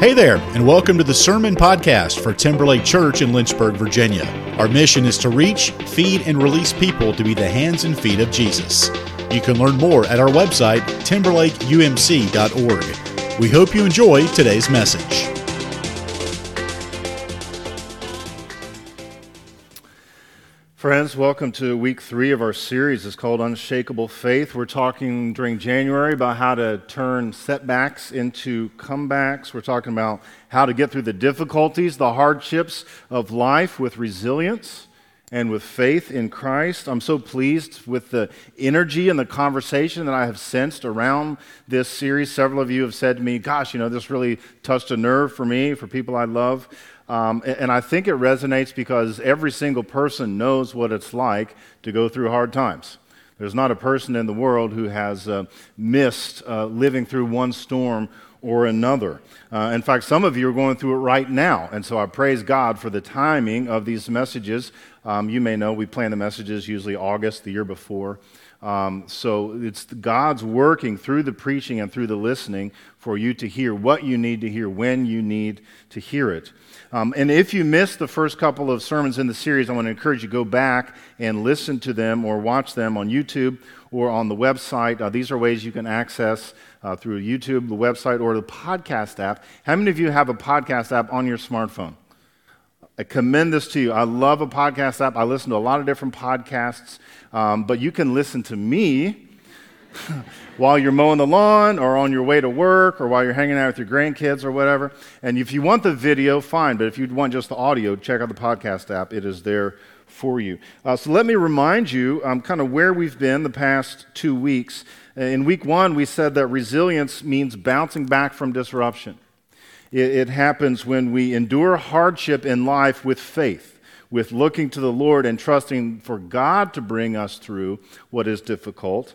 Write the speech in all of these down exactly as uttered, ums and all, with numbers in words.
Hey there, and welcome to the Sermon Podcast for Timberlake Church in Lynchburg, Virginia. Our mission is to reach, feed, and release people to be the hands and feet of Jesus. You can learn more at our website, timberlake u m c dot org. We hope you enjoy today's message. Friends, welcome to week three of our series. It's called Unshakable Faith. We're talking during January about how to turn setbacks into comebacks. We're talking about how to get through the difficulties, the hardships of life with resilience and with faith in Christ. I'm so pleased with the energy and the conversation that I have sensed around this series. Several of you have said to me, gosh, you know, this really touched a nerve for me, for people I love. Um, and I think it resonates because every single person knows what it's like to go through hard times. There's not a person in the world who has uh, missed uh, living through one storm or another. Uh, in fact, some of you are going through it right now, and so I praise God for the timing of these messages. Um, you may know we plan the messages usually August, the year before. Um, so it's God's working through the preaching and through the listening for you to hear what you need to hear when you need to hear it. Um, and if you missed the first couple of sermons in the series, I want to encourage you to go back and listen to them or watch them on YouTube or on the website. Uh, these are ways you can access uh, through YouTube, the website, or the podcast app. How many of you have a podcast app on your smartphone? I commend this to you. I love a podcast app. I listen to a lot of different podcasts, um, but you can listen to me while you're mowing the lawn or on your way to work or while you're hanging out with your grandkids or whatever. And if you want the video, fine. But if you want just the audio, check out the podcast app. It is there for you. Uh, so let me remind you um, kind of where we've been the past two weeks. In week one, we said that resilience means bouncing back from disruption. It, it happens when we endure hardship in life with faith, with looking to the Lord and trusting for God to bring us through what is difficult.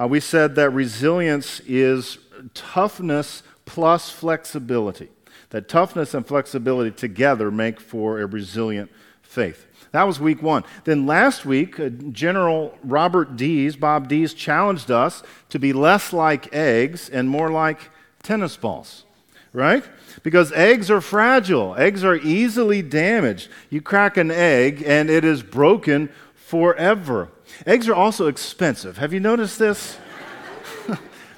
Uh, we said that resilience is toughness plus flexibility, that toughness and flexibility together make for a resilient faith. That was week one. Then last week, uh, General Robert Dees, Bob Dees, challenged us to be less like eggs and more like tennis balls, right? Because eggs are fragile. Eggs are easily damaged. You crack an egg and it is broken forever. Eggs are also expensive. Have you noticed this?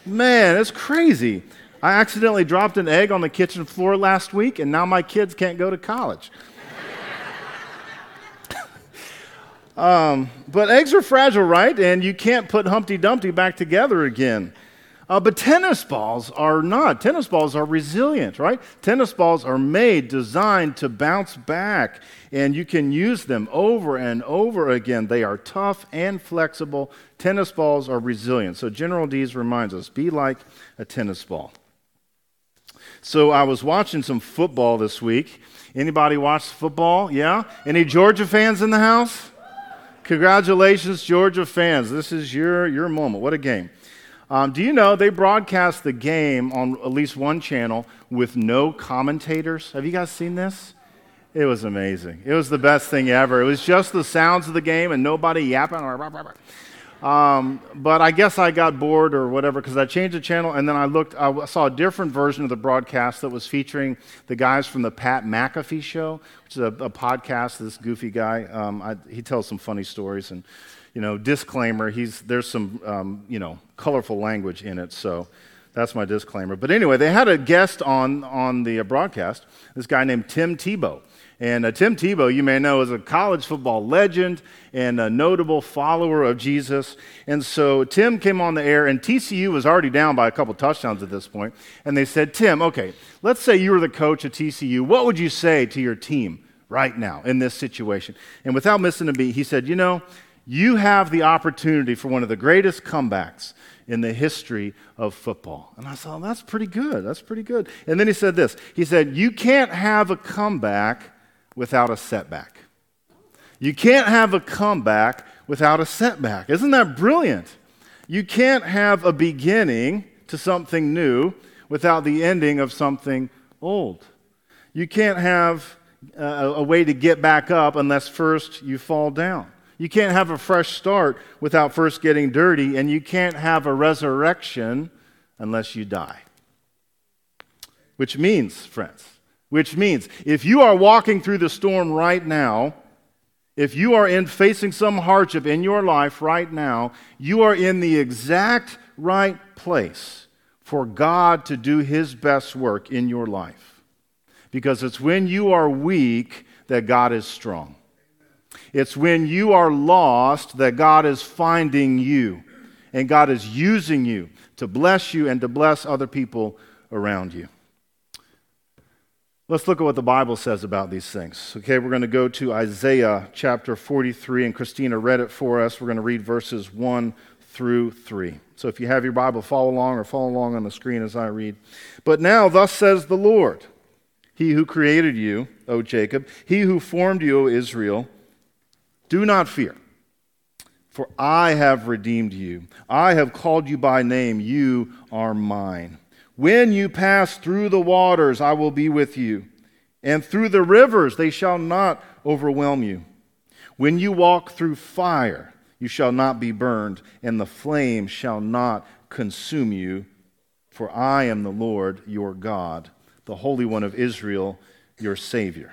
Man, it's crazy. I accidentally dropped an egg on the kitchen floor last week, and now my kids can't go to college. um, but eggs are fragile, right? And you can't put Humpty Dumpty back together again. Uh, but tennis balls are not. Tennis balls are resilient, right? Tennis balls are made, designed to bounce back, and you can use them over and over again. They are tough and flexible. Tennis balls are resilient. So General Dees reminds us, be like a tennis ball. So I was watching some football this week. Anybody watch football? Yeah? Any Georgia fans in the house? Congratulations, Georgia fans. This is your, your moment. What a game. Um, do you know they broadcast the game on at least one channel with no commentators? Have you guys seen this? It was amazing. It was the best thing ever. It was just the sounds of the game and nobody yapping. Um, but I guess I got bored or whatever because I changed the channel and then I looked. I saw a different version of the broadcast that was featuring the guys from the Pat McAfee show, which is a, a podcast. This goofy guy, um, I, he tells some funny stories and. You know, disclaimer, he's there's some, um, you know, colorful language in it, so that's my disclaimer. But anyway, they had a guest on on the broadcast, this guy named Tim Tebow. And uh, Tim Tebow, you may know, is a college football legend and a notable follower of Jesus. And so Tim came on the air, and T C U was already down by a couple touchdowns at this point. And they said, Tim, okay, let's say you were the coach of T C U. What would you say to your team right now in this situation? And without missing a beat, he said, you know, you have the opportunity for one of the greatest comebacks in the history of football. And I thought, that's pretty good. That's pretty good. And then he said this. He said, you can't have a comeback without a setback. You can't have a comeback without a setback. Isn't that brilliant? You can't have a beginning to something new without the ending of something old. You can't have a, a way to get back up unless first you fall down. You can't have a fresh start without first getting dirty, and you can't have a resurrection unless you die. Which means, friends, which means if you are walking through the storm right now, if you are in facing some hardship in your life right now, you are in the exact right place for God to do His best work in your life. Because it's when you are weak that God is strong. It's when you are lost that God is finding you, and God is using you to bless you and to bless other people around you. Let's look at what the Bible says about these things. Okay, we're going to go to Isaiah chapter forty-three, and Christina read it for us. We're going to read verses one through three. So if you have your Bible, follow along or follow along on the screen as I read. But now, thus says the Lord, He who created you, O Jacob, He who formed you, O Israel, do not fear, for I have redeemed you. I have called you by name. You are mine. When you pass through the waters, I will be with you, and through the rivers, they shall not overwhelm you. When you walk through fire, you shall not be burned, and the flame shall not consume you, for I am the Lord your God, the Holy One of Israel, your Savior.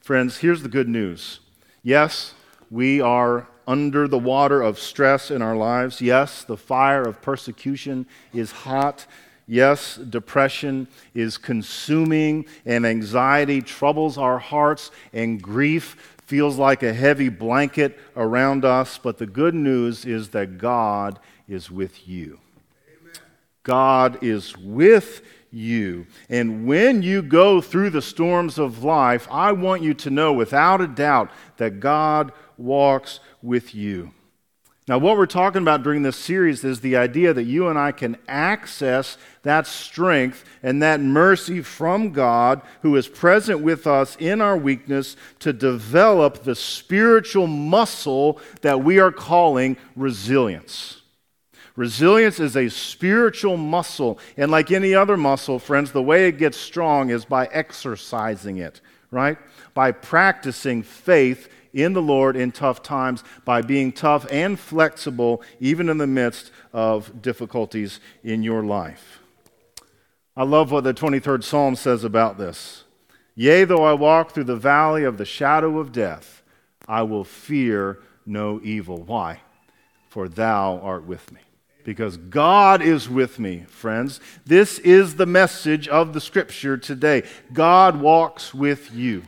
Friends, here's the good news. Yes, we are under the water of stress in our lives. Yes, the fire of persecution is hot. Yes, depression is consuming, and anxiety troubles our hearts, and grief feels like a heavy blanket around us. But the good news is that God is with you. Amen. God is with you. And when you go through the storms of life, I want you to know without a doubt that God walks with you. Now, what we're talking about during this series is the idea that you and I can access that strength and that mercy from God, who is present with us in our weakness, to develop the spiritual muscle that we are calling resilience. Resilience is a spiritual muscle, and like any other muscle, friends, the way it gets strong is by exercising it, right? By practicing faith in the Lord in tough times, by being tough and flexible even in the midst of difficulties in your life. I love what the twenty-third Psalm says about this. Yea, though I walk through the valley of the shadow of death, I will fear no evil. Why? For thou art with me. Because God is with me, friends. This is the message of the Scripture today. God walks with you.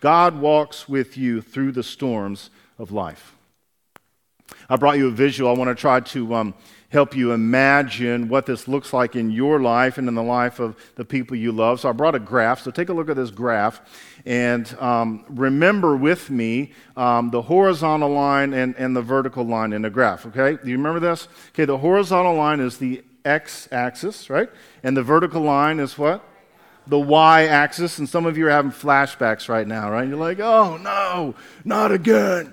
God walks with you through the storms of life. I brought you a visual. I want to try to um, help you imagine what this looks like in your life and in the life of the people you love. So I brought a graph. So take a look at this graph and um, remember with me um, the horizontal line and, and the vertical line in the graph, okay? Do you remember this? Okay, the horizontal line is the x-axis, right? And the vertical line is what? The y-axis, and some of you are having flashbacks right now, right? You're like, oh, no, not again.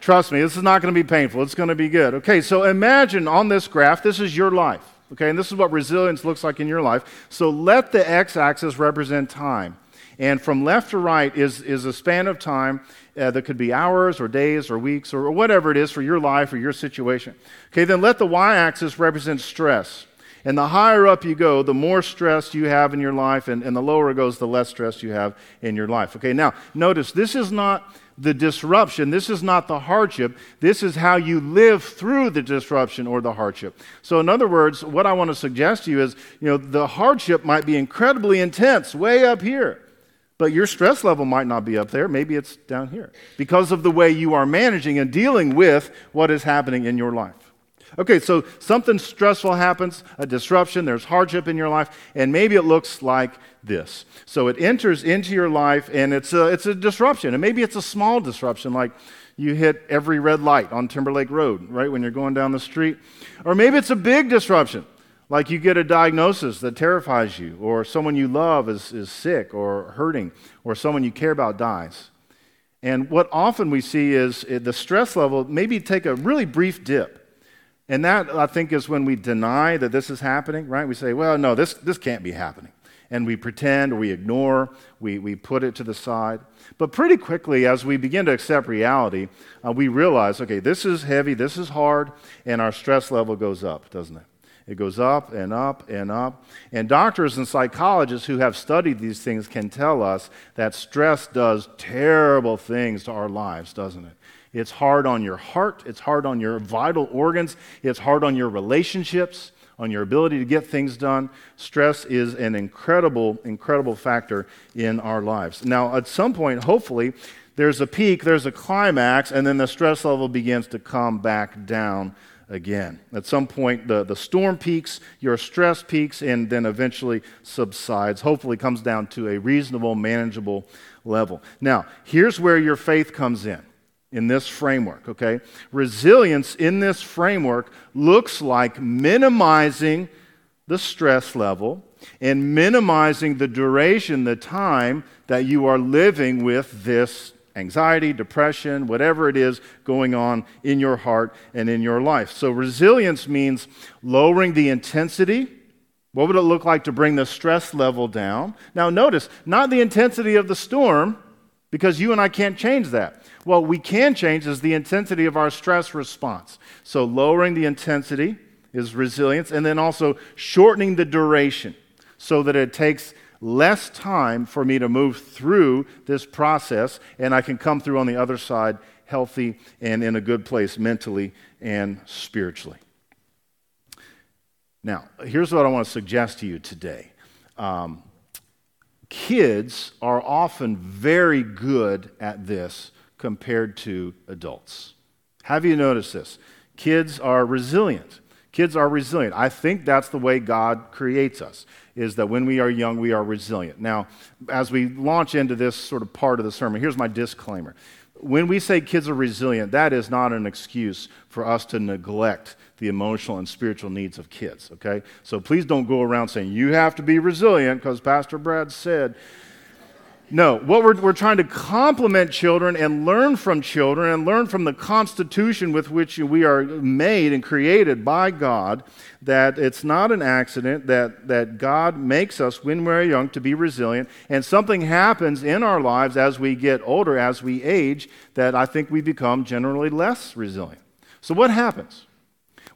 Trust me, this is not going to be painful. It's going to be good. Okay, so imagine on this graph, this is your life, okay? And this is what resilience looks like in your life. So let the x-axis represent time. And from left to right is, is a span of time uh, that could be hours or days or weeks or whatever it is for your life or your situation. Okay, then let the y-axis represent stress. And the higher up you go, the more stress you have in your life, and, and the lower it goes, the less stress you have in your life. Okay, now, notice, this is not the disruption. This is not the hardship. This is how you live through the disruption or the hardship. So in other words, what I want to suggest to you is, you know, the hardship might be incredibly intense way up here, but your stress level might not be up there. Maybe it's down here because of the way you are managing and dealing with what is happening in your life. Okay, so something stressful happens, a disruption, there's hardship in your life, and maybe it looks like this. So it enters into your life, and it's a, it's a disruption, and maybe it's a small disruption, like you hit every red light on Timberlake Road, right, when you're going down the street. Or maybe it's a big disruption, like you get a diagnosis that terrifies you, or someone you love is, is sick or hurting, or someone you care about dies. And what often we see is the stress level maybe take a really brief dip. And that, I think, is when we deny that this is happening, right? We say, well, no, this, this can't be happening. And we pretend, or we ignore, we, we put it to the side. But pretty quickly, as we begin to accept reality, uh, we realize, okay, this is heavy, this is hard, and our stress level goes up, doesn't it? It goes up and up and up. And doctors and psychologists who have studied these things can tell us that stress does terrible things to our lives, doesn't it? It's hard on your heart. It's hard on your vital organs. It's hard on your relationships, on your ability to get things done. Stress is an incredible, incredible factor in our lives. Now, at some point, hopefully, there's a peak, there's a climax, and then the stress level begins to come back down again. At some point, the, the storm peaks, your stress peaks, and then eventually subsides, hopefully comes down to a reasonable, manageable level. Now, here's where your faith comes in. In this framework, okay? Resilience in this framework looks like minimizing the stress level and minimizing the duration, the time that you are living with this anxiety, depression, whatever it is going on in your heart and in your life. So resilience means lowering the intensity. What would it look like to bring the stress level down? Now notice, not the intensity of the storm, because you and I can't change that. What we can change is the intensity of our stress response. So lowering the intensity is resilience, and then also shortening the duration so that it takes less time for me to move through this process and I can come through on the other side healthy and in a good place mentally and spiritually. Now, here's what I want to suggest to you today. Um, kids are often very good at this compared to adults. Have you noticed this? Kids are resilient. Kids are resilient. I think that's the way God creates us, is that when we are young, we are resilient. Now, as we launch into this sort of part of the sermon, here's my disclaimer. When we say kids are resilient, that is not an excuse for us to neglect the emotional and spiritual needs of kids, okay? So please don't go around saying, you have to be resilient because Pastor Brad said. No, what we're, we're trying to complement children and learn from children and learn from the constitution with which we are made and created by God, that it's not an accident that, that God makes us when we're young to be resilient, and something happens in our lives as we get older, as we age, that I think we become generally less resilient. So what happens?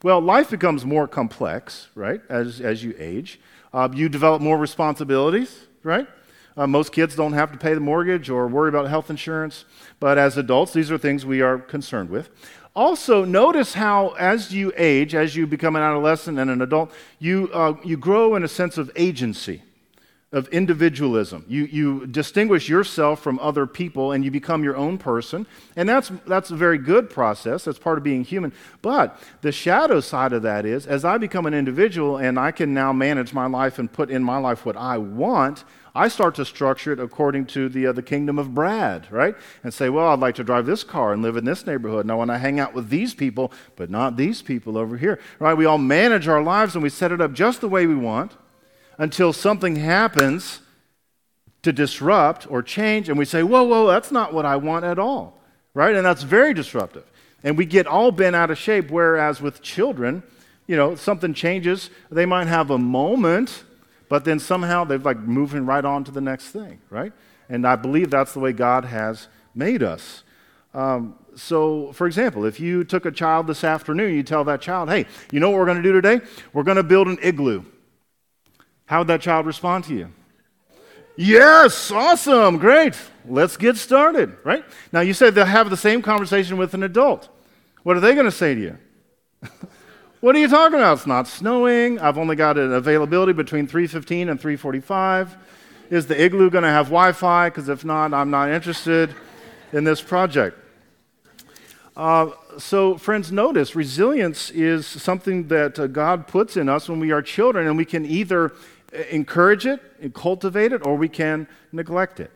Well, life becomes more complex, right, as, as you age. Uh, you develop more responsibilities, right? Uh, most kids don't have to pay the mortgage or worry about health insurance, but as adults, these are things we are concerned with. Also, notice how as you age, as you become an adolescent and an adult, you uh, you grow in a sense of agency, of individualism. You you distinguish yourself from other people and you become your own person, and that's that's a very good process. That's part of being human. But the shadow side of that is, as I become an individual and I can now manage my life and put in my life what I want, I start to structure it according to the, uh, the kingdom of Brad, right? And say, well, I'd like to drive this car and live in this neighborhood, and I want to hang out with these people, but not these people over here, right? We all manage our lives, and we set it up just the way we want until something happens to disrupt or change, and we say, whoa, whoa, that's not what I want at all, right? And that's very disruptive. And we get all bent out of shape, whereas with children, you know, something changes. They might have a moment, but then somehow they're like moving right on to the next thing, right? And I believe that's the way God has made us. Um, so, for example, if you took a child this afternoon, you tell that child, hey, you know what we're going to do today? We're going to build an igloo. How would that child respond to you? Yes, awesome, great. Let's get started, right? Now, you said they'll have the same conversation with an adult. What are they going to say to you? What are you talking about? It's not snowing. I've only got an availability between three fifteen and three forty-five. Is the igloo going to have Wi-Fi? Because if not, I'm not interested in this project. Uh, so, friends, notice resilience is something that uh, God puts in us when we are children, and we can either encourage it and cultivate it, or we can neglect it.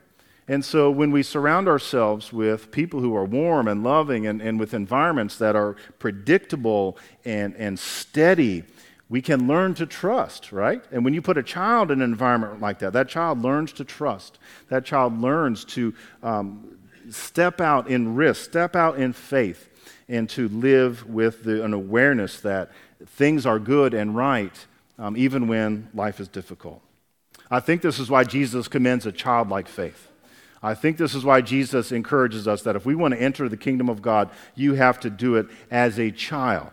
And so when we surround ourselves with people who are warm and loving and, and with environments that are predictable and, and steady, we can learn to trust, right? And when you put a child in an environment like that, that child learns to trust. That child learns to um, step out in risk, step out in faith, and to live with the, an awareness that things are good and right, um, even when life is difficult. I think this is why Jesus commends a childlike faith. I think this is why Jesus encourages us that if we want to enter the kingdom of God, you have to do it as a child,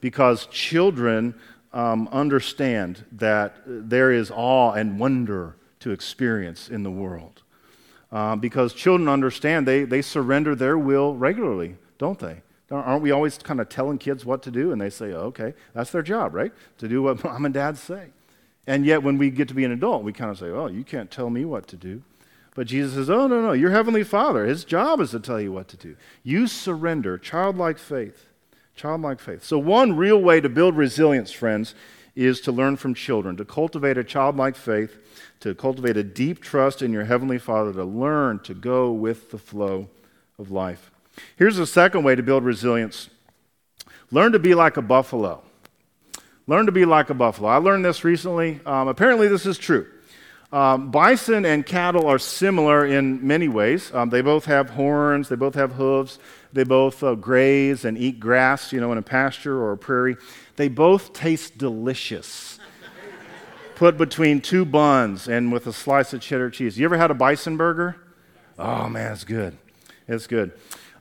because children um, understand that there is awe and wonder to experience in the world. Uh, because children understand, they they surrender their will regularly, don't they? Aren't we always kind of telling kids what to do? And they say, oh, okay, that's their job, right? To do what mom and dad say. And yet when we get to be an adult, we kind of say, oh, you can't tell me what to do. But Jesus says, oh, no, no, your heavenly Father, his job is to tell you what to do. You surrender, childlike faith, childlike faith. So one real way to build resilience, friends, is to learn from children, to cultivate a childlike faith, to cultivate a deep trust in your heavenly Father, to learn to go with the flow of life. Here's the second way to build resilience. Learn to be like a buffalo. Learn to be like a buffalo. I learned this recently. Um, apparently this is true. Um, bison and cattle are similar in many ways. Um, they both have horns. They both have hooves. They both uh, graze and eat grass, you know, in a pasture or a prairie. They both taste delicious. Put between two buns and with a slice of cheddar cheese. You ever had a bison burger? Oh, man, it's good. It's good.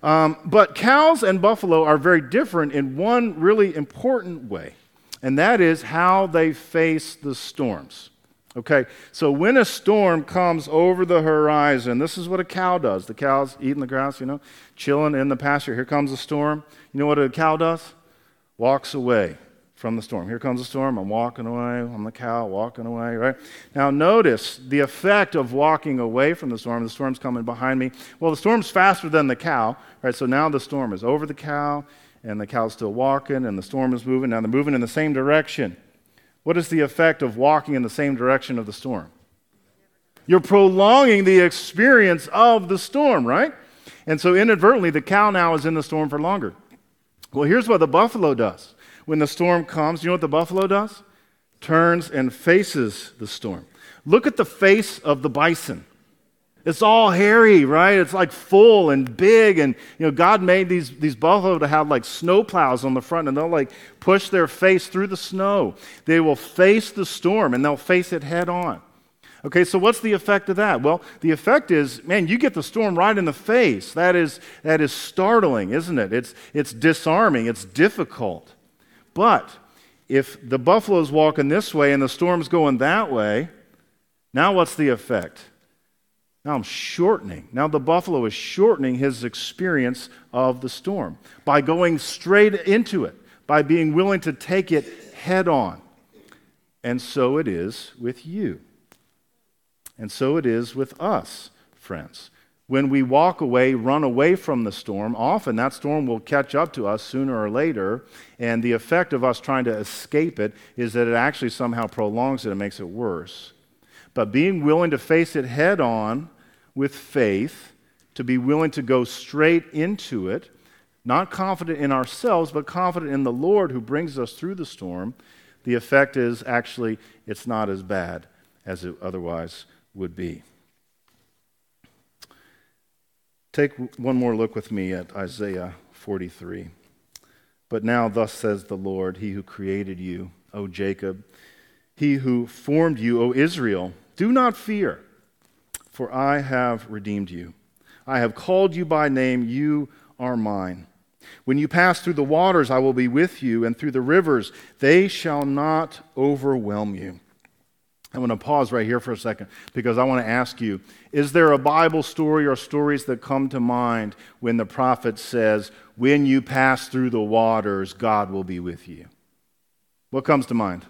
Um, but cows and buffalo are very different in one really important way, and that is how they face the storms. Okay, so when a storm comes over the horizon, this is what a cow does. The cow's eating the grass, you know, chilling in the pasture. Here comes a storm. You know what a cow does? Walks away from the storm. Here comes a storm. I'm walking away. I'm the cow walking away, right? Now notice the effect of walking away from the storm. The storm's coming behind me. Well, the storm's faster than the cow, right? So now the storm is over the cow, and the cow's still walking, and the storm is moving. Now they're moving in the same direction. What is the effect of walking in the same direction of the storm? You're prolonging the experience of the storm, right? And so inadvertently, the cow now is in the storm for longer. Well, here's what the buffalo does. When the storm comes, you know what the buffalo does? Turns and faces the storm. Look at the face of the bison. It's all hairy, right? It's like full and big, and you know God made these, these buffalo to have like snow plows on the front, and they'll like push their face through the snow. They will face the storm, and they'll face it head on. Okay, so what's the effect of that? Well, the effect is, man, you get the storm right in the face. That is that is startling, isn't it? It's it's disarming. It's difficult. But if the buffalo's walking this way and the storm's going that way, now what's the effect? Now I'm shortening. Now the buffalo is shortening his experience of the storm by going straight into it, by being willing to take it head on. And so it is with you. And so it is with us, friends. When we walk away, run away from the storm, often that storm will catch up to us sooner or later, and the effect of us trying to escape it is that it actually somehow prolongs it and makes it worse. But being willing to face it head on with faith, to be willing to go straight into it, not confident in ourselves, but confident in the Lord who brings us through the storm, the effect is actually it's not as bad as it otherwise would be. Take one more look with me at Isaiah forty-three. But now thus says the Lord, he who created you, O Jacob, he who formed you, O Israel, do not fear, for I have redeemed you. I have called you by name, you are mine. When you pass through the waters, I will be with you, and through the rivers, they shall not overwhelm you. I'm going to pause right here for a second because I want to ask you, is there a Bible story or stories that come to mind when the prophet says, when you pass through the waters, God will be with you? What comes to mind?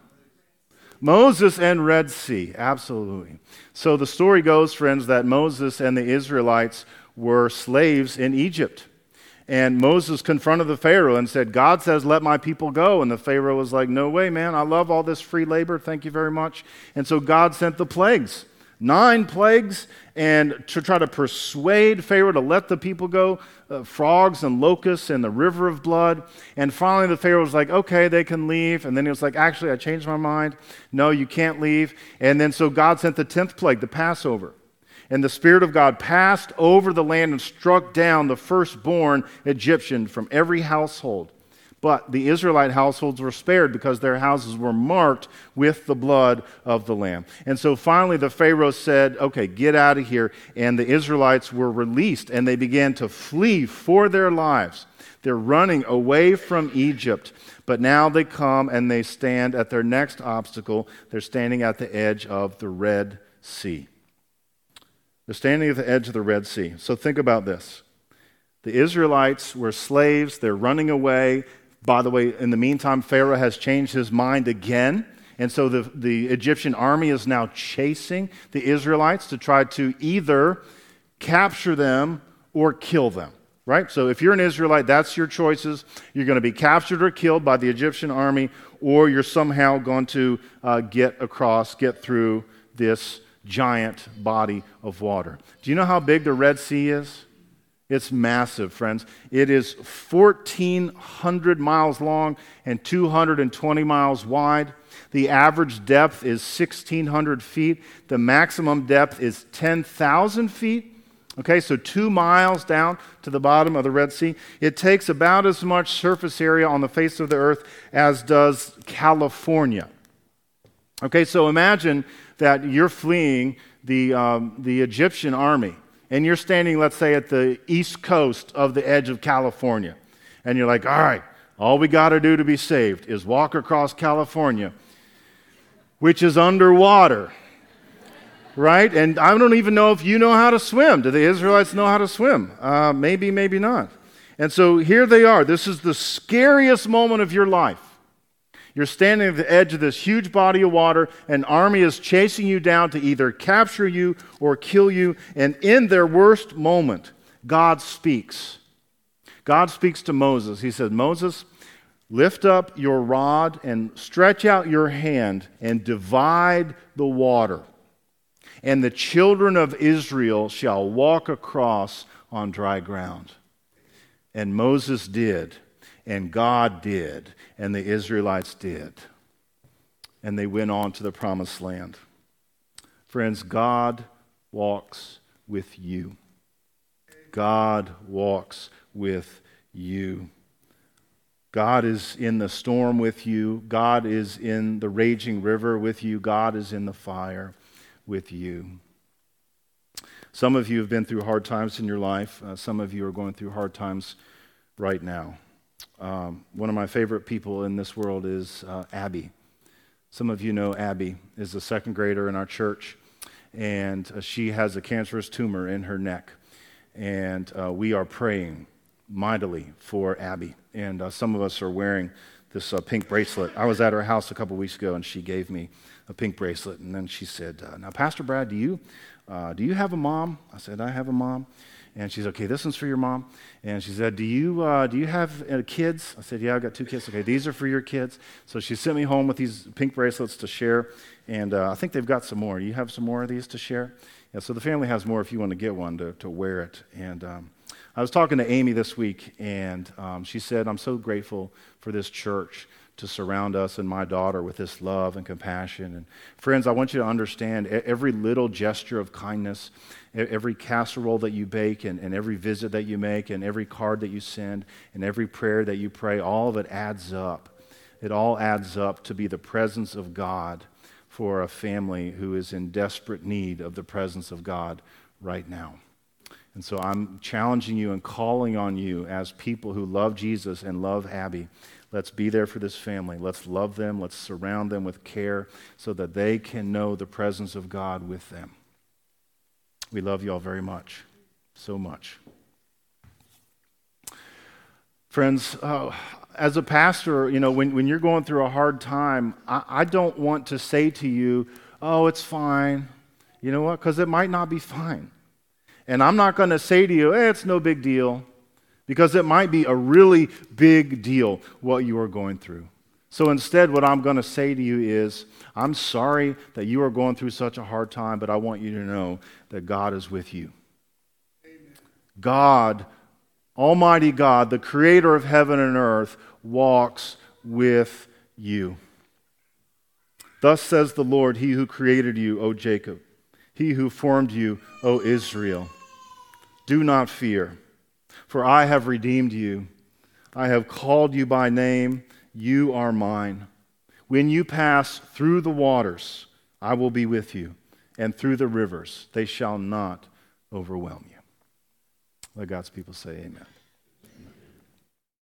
Moses and Red Sea, absolutely. So the story goes, friends, that Moses and the Israelites were slaves in Egypt. And Moses confronted the Pharaoh and said, God says, let my people go. And the Pharaoh was like, no way, man. I love all this free labor. Thank you very much. And so God sent the plagues, nine plagues, and to try to persuade Pharaoh to let the people go, uh, frogs and locusts and the river of blood. And finally the Pharaoh was like, okay, they can leave. And then he was like, actually, I changed my mind. No, you can't leave. And then so God sent the tenth plague, the Passover. And the Spirit of God passed over the land and struck down the firstborn Egyptian from every household. But the Israelite households were spared because their houses were marked with the blood of the Lamb. And so finally the Pharaoh said, okay, get out of here. And the Israelites were released, and they began to flee for their lives. They're running away from Egypt. But now they come and they stand at their next obstacle. They're standing at the edge of the Red Sea. They're standing at the edge of the Red Sea. So think about this. The Israelites were slaves. They're running away. By the way, in the meantime, Pharaoh has changed his mind again. And so the, the Egyptian army is now chasing the Israelites to try to either capture them or kill them, right? So if you're an Israelite, that's your choices. You're going to be captured or killed by the Egyptian army, or you're somehow going to uh, get across, get through this giant body of water. Do you know how big the Red Sea is? It's massive, friends. It is fourteen hundred miles long and two hundred twenty miles wide. The average depth is sixteen hundred feet. The maximum depth is ten thousand feet. Okay, so two miles down to the bottom of the Red Sea. It takes about as much surface area on the face of the earth as does California. Okay, so imagine that you're fleeing the, um, the Egyptian army. And you're standing, let's say, at the east coast of the edge of California. And you're like, all right, all we got to do to be saved is walk across California, which is underwater, right? And I don't even know if you know how to swim. Do the Israelites know how to swim? Uh, maybe, maybe not. And so here they are. This is the scariest moment of your life. You're standing at the edge of this huge body of water. An army is chasing you down to either capture you or kill you. And in their worst moment, God speaks. God speaks to Moses. He said, Moses, lift up your rod and stretch out your hand and divide the water. And the children of Israel shall walk across on dry ground. And Moses did. And God did, and the Israelites did. And they went on to the promised land. Friends, God walks with you. God walks with you. God is in the storm with you. God is in the raging river with you. God is in the fire with you. Some of you have been through hard times in your life. Uh, some of you are going through hard times right now. Um, one of my favorite people in this world is uh, Abby. Some of you know Abby is a second grader in our church, and uh, she has a cancerous tumor in her neck. And uh, we are praying mightily for Abby. And uh, some of us are wearing this uh, pink bracelet. I was at her house a couple weeks ago, and she gave me a pink bracelet. And then she said, uh, "Now, Pastor Brad, do you uh, do you have a mom?" I said, "I have a mom." And she's, okay, this one's for your mom. And she said, do you uh, do you have uh, kids? I said, yeah, I've got two kids. Okay, these are for your kids. So she sent me home with these pink bracelets to share. And uh, I think they've got some more. You have some more of these to share? Yeah, so the family has more if you want to get one to, to wear it. And um, I was talking to Amy this week, and um, she said, I'm so grateful for this church to surround us and my daughter with this love and compassion. And friends, I want you to understand every little gesture of kindness, every casserole that you bake, and, and every visit that you make, and every card that you send, and every prayer that you pray, all of it adds up. It all adds up to be the presence of God for a family who is in desperate need of the presence of God right now. And so I'm challenging you and calling on you as people who love Jesus and love Abby. Let's be there for this family. Let's love them. Let's surround them with care so that they can know the presence of God with them. We love you all very much, so much. Friends, uh, as a pastor, you know, when, when you're going through a hard time, I, I don't want to say to you, oh, it's fine. You know what? Because it might not be fine. And I'm not going to say to you, eh, it's no big deal. Because it might be a really big deal what you are going through. So instead, what I'm going to say to you is, I'm sorry that you are going through such a hard time, but I want you to know that God is with you. Amen. God, Almighty God, the creator of heaven and earth, walks with you. Thus says the Lord, he who created you, O Jacob, he who formed you, O Israel. Do not fear. For I have redeemed you. I have called you by name. You are mine. When you pass through the waters, I will be with you, and through the rivers, they shall not overwhelm you." Let God's people say amen.